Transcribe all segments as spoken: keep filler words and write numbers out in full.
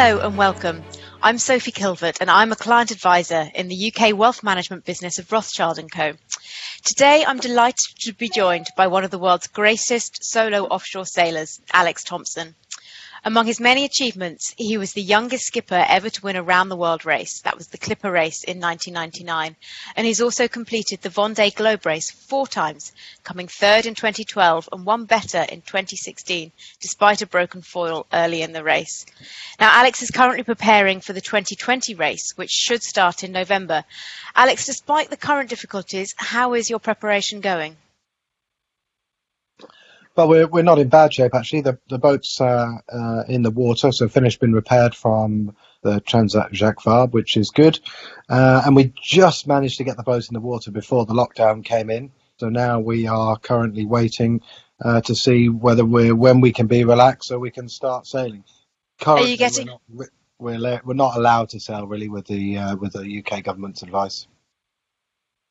Hello and welcome. I'm Sophie Kilvert and I'm a client advisor in the U K wealth management business of Rothschild and Co. Today I'm delighted to be joined by one of the world's greatest solo offshore sailors, Alex Thompson. Among his many achievements, he was the youngest skipper ever to win a round-the-world race. That was the Clipper race in nineteen ninety-nine. And he's also completed the Vendee Globe race four times, coming third in twenty twelve and one better in twenty sixteen, despite a broken foil early in the race. Now, Alex is currently preparing for the twenty twenty race, which should start in November. Alex, despite the current difficulties, how is your preparation going? Well, we're, we're not in bad shape, actually. The, the boat's uh, uh, in the water, so finished, been repaired from the Transat Jacques Vabre, which is good. Uh, and we just managed to get the boat in the water before the lockdown came in. So now we are currently waiting uh, to see whether we're, when we can be relaxed so we can start sailing. Currently, are you getting... we're, not, we're, we're not allowed to sail, really, with the, uh, with the U K government's advice.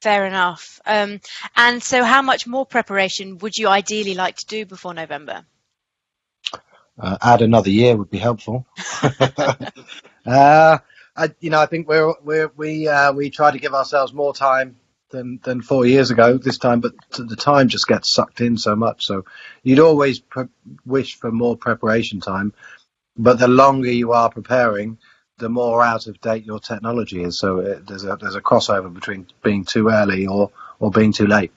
Fair enough. Um, and so how much more preparation would you ideally like to do before November? Uh, add another year would be helpful. uh, I, you know, I think we're, we're, we uh, we try to give ourselves more time than, than four years ago this time, but the time just gets sucked in so much. So you'd always pre- wish for more preparation time, but the longer you are preparing, the more out of date your technology is. So it, there's a there's a crossover between being too early or or being too late.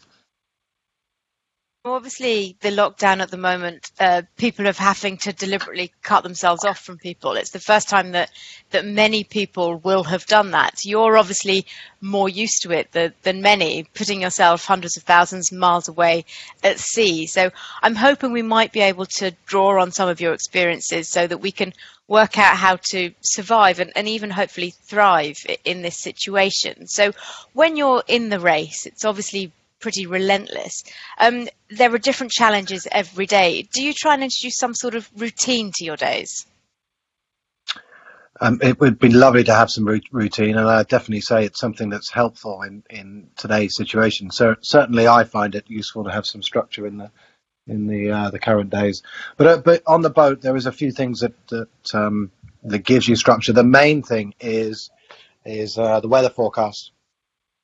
Well, obviously, the lockdown at the moment, uh, people are having to deliberately cut themselves off from people. It's the first time that that many people will have done that. You're obviously more used to it than, than many, putting yourself hundreds of thousands of miles away at sea. So I'm hoping we might be able to draw on some of your experiences so that we can work out how to survive and, and even hopefully thrive in this situation. So when you're in the race, it's obviously pretty relentless. Um, there are different challenges every day. Do you try and introduce some sort of routine to your days? Um, it would be lovely to have some routine, and I definitely say it's something that's helpful in, in today's situation. So certainly I find it useful to have some structure in the in the uh, the current days. But uh, but on the boat, there is a few things that that, um, that gives you structure. The main thing is is uh, the weather forecast.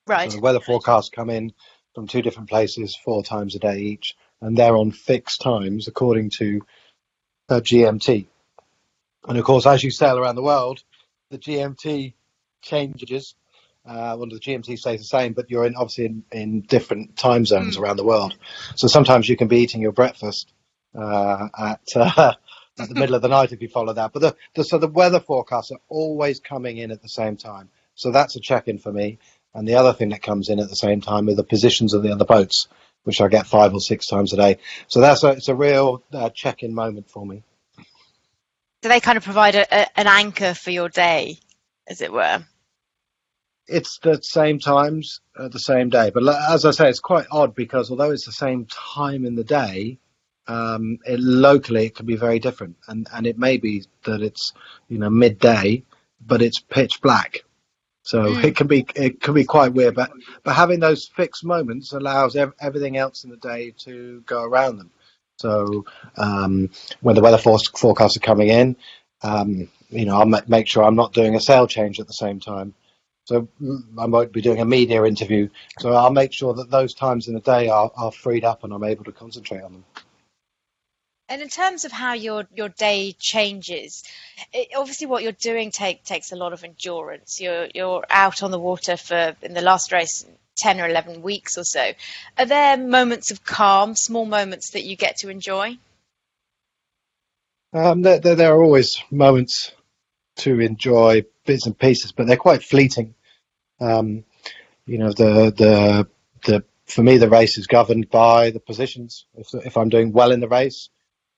Right. So the weather forecasts come in from two different places four times a day each, and they're on fixed times according to uh, G M T. And of course, as you sail around the world, the G M T changes. Uh, well, the G M T stays the same, but you're in obviously in, in different time zones mm. around the world. So sometimes you can be eating your breakfast uh, at, uh, at the middle of the night if you follow that. But the, the, so the weather forecasts are always coming in at the same time. So that's a check-in for me. And the other thing that comes in at the same time are the positions of the other boats, which I get five or six times a day. So that's a, it's a real uh, check-in moment for me. Do they kind of provide a, a, an anchor for your day, as it were? It's the same times at the same day. But as I say, it's quite odd because although it's the same time in the day, um, it, locally it can be very different. And, and it may be that it's, you know, midday, but it's pitch black. So mm. it can be it can be quite weird, but but having those fixed moments allows ev- everything else in the day to go around them. So um, when the weather forecasts are coming in, um, you know, I'll ma- make sure I'm not doing a sail change at the same time. So I won't be doing a media interview. So I'll make sure that those times in the day are, are freed up and I'm able to concentrate on them. And in terms of how your, your day changes, it, obviously what you're doing take, takes a lot of endurance. You're you're out on the water for, in the last race, ten or eleven weeks or so. Are there moments of calm, small moments that you get to enjoy? Um, there, there, there are always moments to enjoy, bits and pieces, but they're quite fleeting. Um, you know, the the the for me, the race is governed by the positions. If if I'm doing well in the race,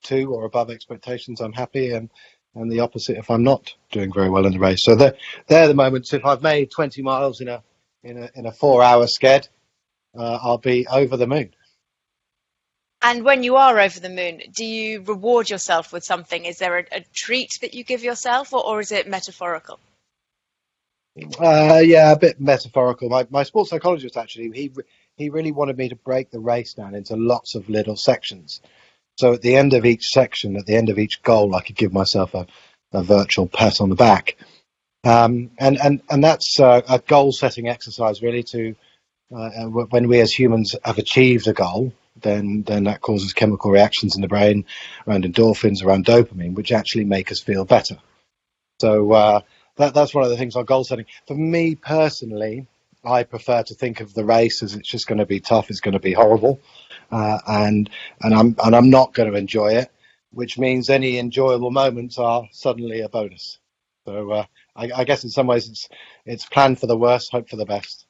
to or above expectations, I'm happy, and and the opposite if I'm not doing very well in the race. So they're, they're the moments. If I've made twenty miles in a in a in a four hour sked, uh, I'll be over the moon. And when you are over the moon, do you reward yourself with something? Is there a, a treat that you give yourself, or, or is it metaphorical? Uh, yeah, a bit metaphorical. My my sports psychologist actually he he really wanted me to break the race down into lots of little sections. So at the end of each section, at the end of each goal, I could give myself a, a virtual pat on the back. Um, and, and, and that's uh, a goal-setting exercise, really, to uh, when we as humans have achieved a goal, then then that causes chemical reactions in the brain around endorphins, around dopamine, which actually make us feel better. So uh, that, that's one of the things on goal setting. For me personally, I prefer to think of the race as it's just going to be tough, it's going to be horrible, uh, and and I'm and I'm not going to enjoy it, which means any enjoyable moments are suddenly a bonus. So uh, I, I guess in some ways it's it's plan for the worst, hope for the best.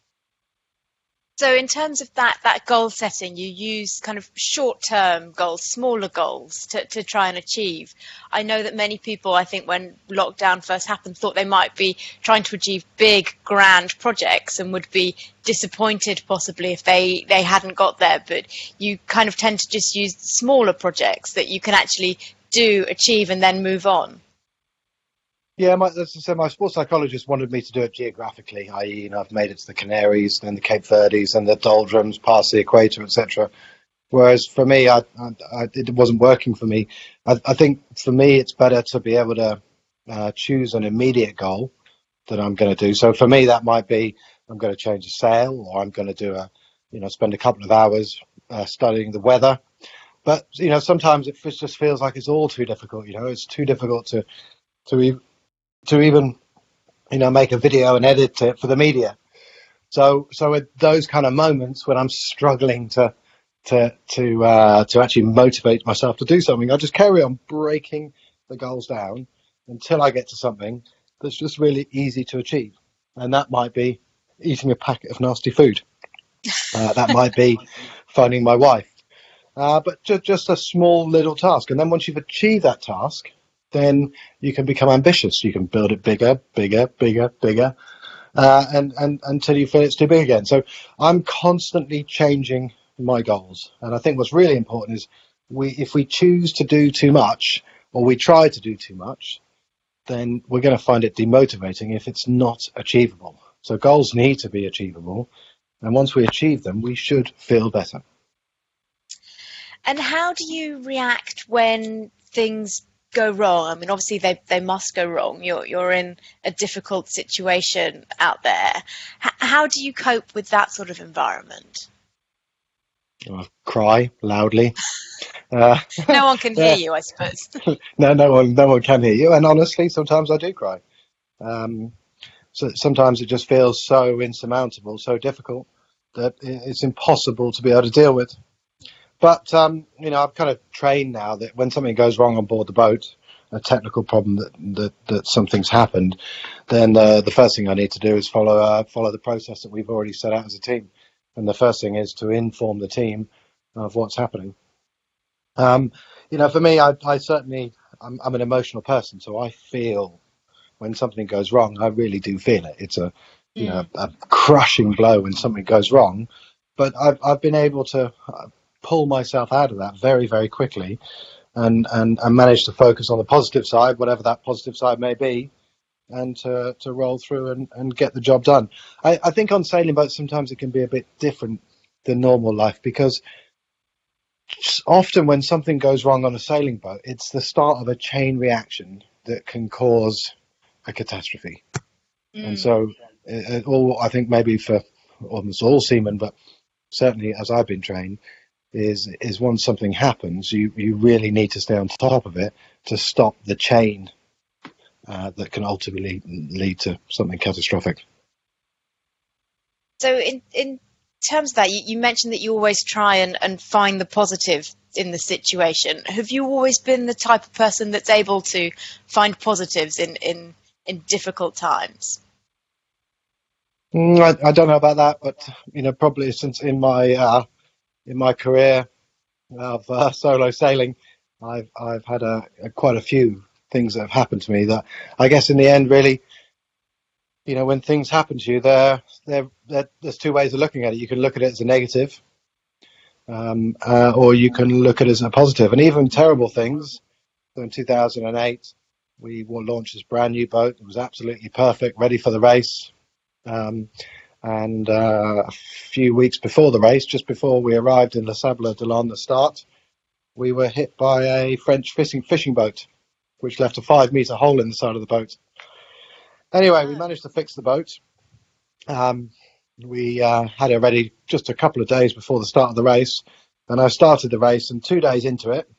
So in terms of that that goal setting, you use kind of short-term goals, smaller goals to, to try and achieve. I know that many people, I think when lockdown first happened, thought they might be trying to achieve big, grand projects and would be disappointed possibly if they, they hadn't got there. But you kind of tend to just use smaller projects that you can actually do, achieve and then move on. Yeah, my, so my sports psychologist wanted me to do it geographically, that is, you know, I've made it to the Canaries, then the Cape Verdes, and the doldrums, past the equator, et cetera. Whereas for me, I, I, I, it wasn't working for me. I, I think for me, it's better to be able to uh, choose an immediate goal that I'm going to do. So for me, that might be I'm going to change a sail, or I'm going to do a, you know, spend a couple of hours uh, studying the weather. But you know, sometimes it just feels like it's all too difficult. You know, it's too difficult to to even. to even, you know, make a video and edit it for the media. So, so at those kind of moments when I'm struggling to, to, to, uh, to actually motivate myself to do something, I just carry on breaking the goals down until I get to something that's just really easy to achieve. And that might be eating a packet of nasty food. Uh, that might be phoning my wife. Uh, but ju- just a small little task. And then once you've achieved that task, then you can become ambitious. You can build it bigger, bigger, bigger, bigger, uh, and, and until you feel it's too big again. So I'm constantly changing my goals. And I think what's really important is we, if we choose to do too much or we try to do too much, then we're going to find it demotivating if it's not achievable. So goals need to be achievable. And once we achieve them, we should feel better. And how do you react when things go wrong? I mean, obviously they they must go wrong. You're you're in a difficult situation out there. H- how do you cope with that sort of environment? Well, cry loudly. Uh, no one can hear uh, you, I suppose. No, no one, no one can hear you. And honestly, sometimes I do cry. Um, so sometimes it just feels so insurmountable, so difficult that it's impossible to be able to deal with. But, um, you know, I've kind of trained now that when something goes wrong on board the boat, a technical problem that that, that something's happened, then uh, the first thing I need to do is follow uh, follow the process that we've already set out as a team. And the first thing is to inform the team of what's happening. Um, you know, for me, I, I certainly, I'm, I'm an emotional person, so I feel when something goes wrong, I really do feel it. It's a, you know, a crushing blow when something goes wrong. But I've, I've been able to Uh, pull myself out of that very, very quickly and, and, and manage to focus on the positive side, whatever that positive side may be, and to, to roll through and, and get the job done. I, I think on sailing boats, sometimes it can be a bit different than normal life, because often when something goes wrong on a sailing boat, it's the start of a chain reaction that can cause a catastrophe. Mm. And so it, it all, I think maybe for almost all seamen, but certainly as I've been trained, is is once something happens, you you really need to stay on top of it to stop the chain uh, that can ultimately lead to something catastrophic. So in in terms of that, you, you mentioned that you always try and, and find the positive in the situation. Have you always been the type of person that's able to find positives in, in, in difficult times? Mm, I, I don't know about that, but you know, probably since in my uh, in my career of uh, solo sailing, I've I've had a, a quite a few things that have happened to me that I guess in the end, really, you know, when things happen to you, there there there's two ways of looking at it. You can look at it as a negative, um, uh, or you can look at it as a positive. And even terrible things. So in two thousand eight, we launched this brand new boat. It was absolutely perfect, ready for the race. Um, And uh, a few weeks before the race, just before we arrived in Les Sables-d'Olonne, the start, we were hit by a French fishing fishing boat which left a five metre hole in the side of the boat. Anyway, we managed to fix the boat. Um, we uh, had it ready just a couple of days before the start of the race. And I started the race, and two days into it,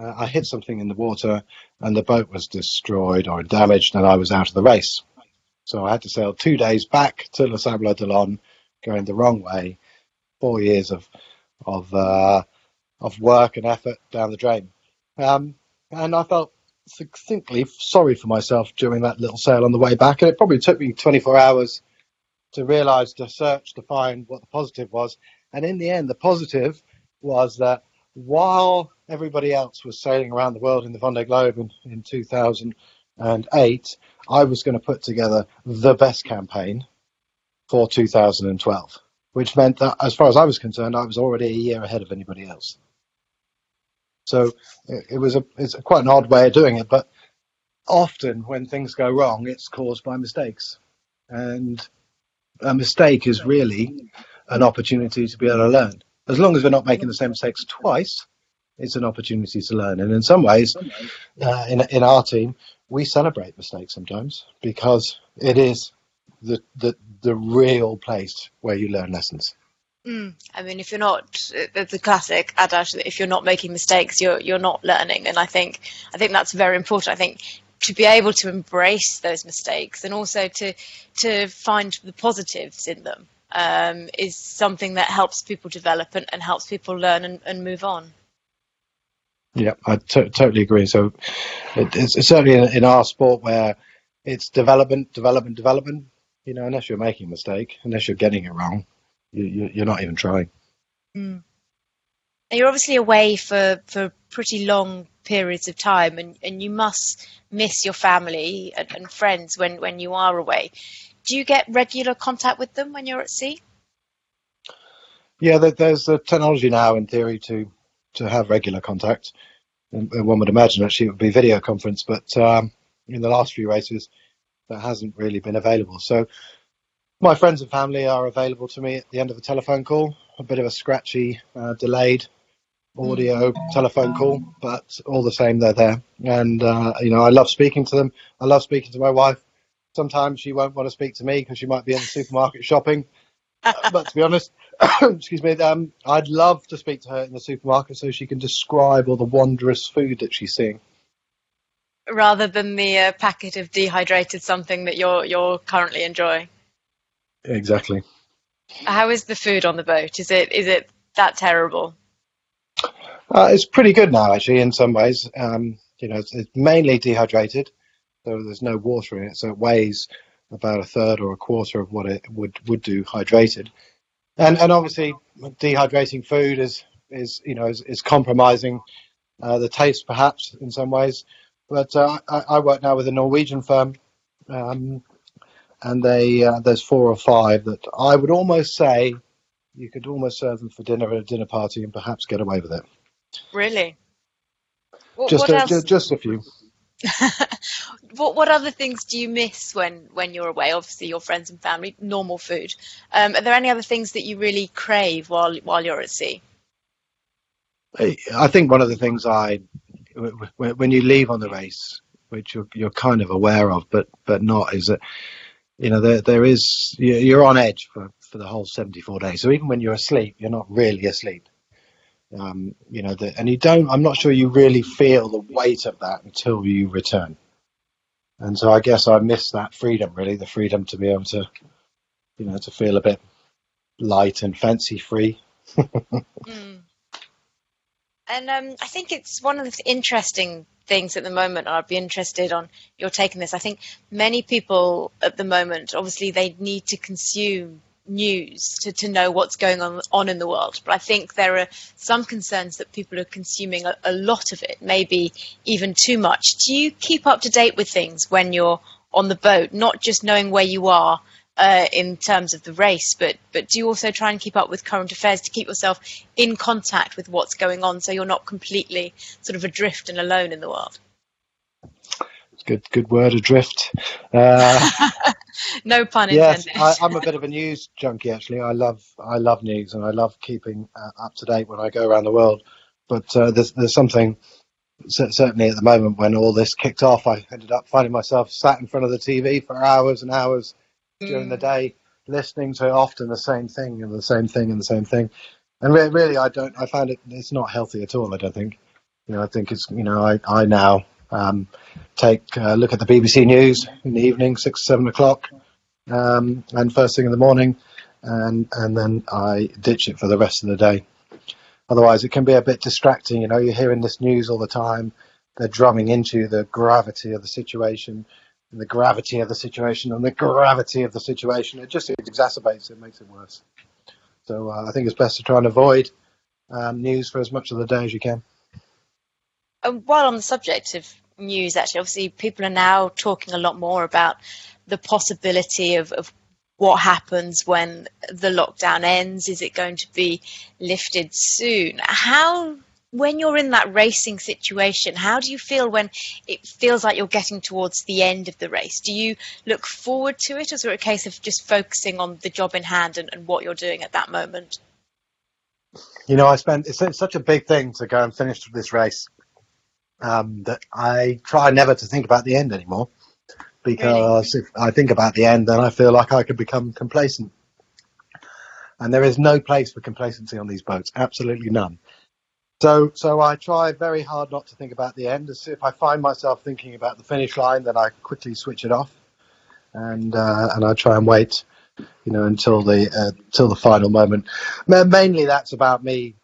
uh, I hit something in the water and the boat was destroyed or damaged, and I was out of the race. So I had to sail two days back to Les Sables-d'Olonne, going the wrong way, four years of of uh, of work and effort down the drain. Um, and I felt succinctly sorry for myself during that little sail on the way back, and it probably took me twenty-four hours to realise, to search, to find what the positive was. And in the end, the positive was that while everybody else was sailing around the world in the Vendee Globe in, in two thousand eight, I was going to put together the best campaign for two thousand twelve, which meant that, as far as I was concerned, I was already a year ahead of anybody else. So it, it was a, it's a, quite an odd way of doing it, but often when things go wrong, it's caused by mistakes. And a mistake is really an opportunity to be able to learn. As long as we're not making the same mistakes twice, it's an opportunity to learn. And in some ways, uh, in, in our team, we celebrate mistakes sometimes, because it is the the, the real place where you learn lessons. Mm. I mean, if you're not, the classic adage that if you're not making mistakes, you're you're not learning. And I think I think that's very important. I think to be able to embrace those mistakes and also to to find the positives in them um, is something that helps people develop and, and helps people learn and, and move on. Yeah, I t- totally agree. So it, it's, it's certainly in, in our sport where it's development, development, development. You know, unless you're making a mistake, unless you're getting it wrong, you, you, you're not even trying. Mm. And you're obviously away for, for pretty long periods of time, and, and you must miss your family and, and friends when, when you are away. Do you get regular contact with them when you're at sea? Yeah, there, there's the technology now, in theory, to... to have regular contact. And one would imagine actually it would be video conference, but um, in the last few races that hasn't really been available. So my friends and family are available to me at the end of a telephone call, a bit of a scratchy, uh, delayed audio telephone call, but all the same, they're there. And, uh, you know, I love speaking to them. I love speaking to my wife. Sometimes she won't want to speak to me because she might be in the supermarket shopping. But to be honest, excuse me, um, I'd love to speak to her in the supermarket so she can describe all the wondrous food that she's seeing, rather than the uh, packet of dehydrated something that you're you're currently enjoying. Exactly. How is the food on the boat? Is it is it that terrible? Uh, it's pretty good now, actually. In some ways, um, you know, it's, it's mainly dehydrated, so there's no water in it, so it weighs about a third or a quarter of what it would, would do hydrated. And and obviously dehydrating food is, is you know, is, is compromising uh, the taste perhaps in some ways. But uh, I, I work now with a Norwegian firm, um, and they uh, there's four or five that I would almost say you could almost serve them for dinner at a dinner party and perhaps get away with it. Really? What, just, what a, else? just a few. What what other things do you miss when, when you're away? Obviously, your friends and family, normal food. Um, are there any other things that you really crave while while you're at sea? I think one of the things I, when you leave on the race, which you're, you're kind of aware of, but but not, is that, you know, there there is, you're on edge for, for the whole seventy-four days. So even when you're asleep, you're not really asleep. Um, you know, the, and you don't, I'm not sure you really feel the weight of that until you return. And so I guess I miss that freedom, really, the freedom to be able to, you know, to feel a bit light and fancy free. Mm. And um, I think it's one of the interesting things at the moment, and I'd be interested on your take on this. I think many people at the moment, obviously they need to consume news to, to know what's going on, on in the world, but I think there are some concerns that people are consuming a, a lot of it, maybe even too much. Do you keep up to date with things when you're on the boat, not just knowing where you are uh, in terms of the race, but but do you also try and keep up with current affairs to keep yourself in contact with what's going on so you're not completely sort of adrift and alone in the world? Good, good word, adrift. Uh, no pun intended. Yes, I, I'm a bit of a news junkie, actually. I love, I love news, and I love keeping uh, up to date when I go around the world. But uh, there's, there's something certainly at the moment when all this kicked off, I ended up finding myself sat in front of the T V for hours and hours mm. during the day, listening to often the same thing and the same thing and the same thing. And really, really I don't, I find it, it's not healthy at all, I don't think. You know, I think it's, you know, I, I now um, take a look at the B B C News in the evening, six, seven o'clock, um, and first thing in the morning, and and then I ditch it for the rest of the day. Otherwise, it can be a bit distracting. You know, you're hearing this news all the time. They're drumming into the gravity of the situation, and the gravity of the situation, and the gravity of the situation. It just it exacerbates it, makes it worse. So uh, I think it's best to try and avoid um, news for as much of the day as you can. And while on the subject of news, actually, obviously, people are now talking a lot more about the possibility of, of what happens when the lockdown ends. Is it going to be lifted soon? How, when you're in that racing situation, how do you feel when it feels like you're getting towards the end of the race? Do you look forward to it, or is it a case of just focusing on the job in hand and, and what you're doing at that moment? You know, I spent, it's such a big thing to go and finish this race. Um, that I try never to think about the end anymore, because really? If I think about the end, then I feel like I could become complacent. And there is no place for complacency on these boats, absolutely none. So so I try very hard not to think about the end. If I find myself thinking about the finish line, then I quickly switch it off, and uh, and I try and wait, you know, until the uh, till the final moment. Mainly that's about me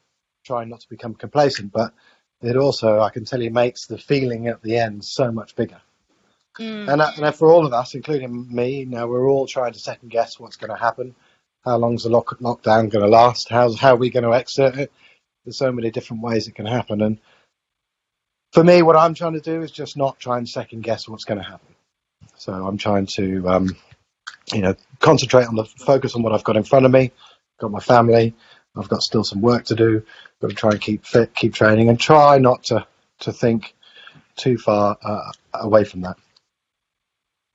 trying not to become complacent, but it also, I can tell you, makes the feeling at the end so much bigger. Mm. And, that, and for all of us, including me, you know, we're all trying to second guess what's going to happen. How long's the lock, lockdown going to last? How's, how are we going to exit it? There's so many different ways it can happen. And for me, what I'm trying to do is just not try and second guess what's going to happen. So I'm trying to, um, you know, concentrate on the focus on what I've got in front of me. Got my family. I've got still some work to do. Got to try and keep fit, keep training, and try not to, to think too far uh, away from that.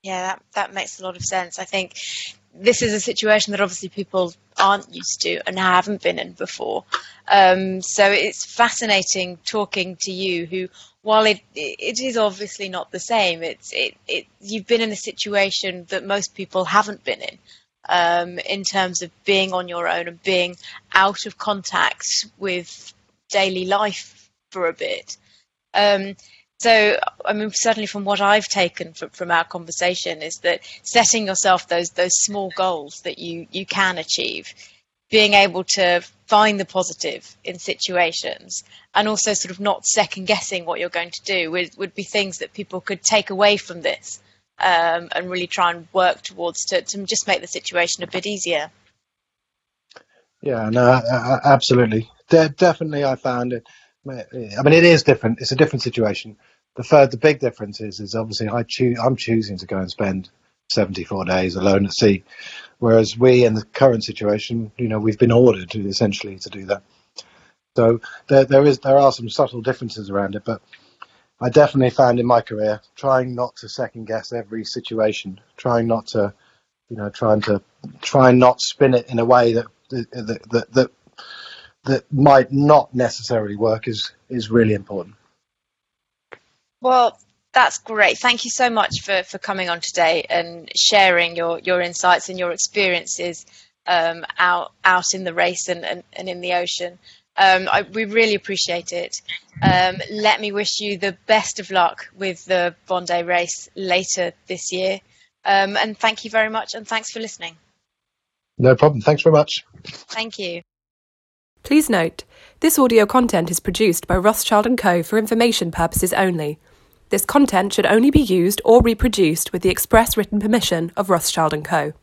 Yeah, that, that makes a lot of sense. I think this is a situation that obviously people aren't used to and haven't been in before. Um, so it's fascinating talking to you, who, while it it is obviously not the same, it's it, it you've been in a situation that most people haven't been in. Um, in terms of being on your own and being out of contact with daily life for a bit. Um, so, I mean, certainly from what I've taken from, from our conversation is that setting yourself those those small goals that you, you can achieve, being able to find the positive in situations, and also sort of not second guessing what you're going to do would, would be things that people could take away from this. Um, and really try and work towards to, to just make the situation a bit easier. Yeah, no, absolutely. De- definitely I found it. I mean, it is different. It's a different situation. The third, the big difference is, is obviously I choose, I'm choosing to go and spend seventy-four days alone at sea, whereas we in the current situation, you know, we've been ordered to, essentially to do that. So there, there is, there are some subtle differences around it, but I definitely found in my career trying not to second guess every situation, trying not to, you know, trying to try and not spin it in a way that that that that, that might not necessarily work is is really important. Well, that's great. Thank you so much for, for coming on today and sharing your, your insights and your experiences um, out out in the race and, and, and in the ocean. Um, I, we really appreciate it. Um, let me wish you the best of luck with the Bondi race later this year. Um, and thank you very much. And thanks for listening. No problem. Thanks very much. Thank you. Please note, this audio content is produced by Rothschild and Co for information purposes only. This content should only be used or reproduced with the express written permission of Rothschild and Co.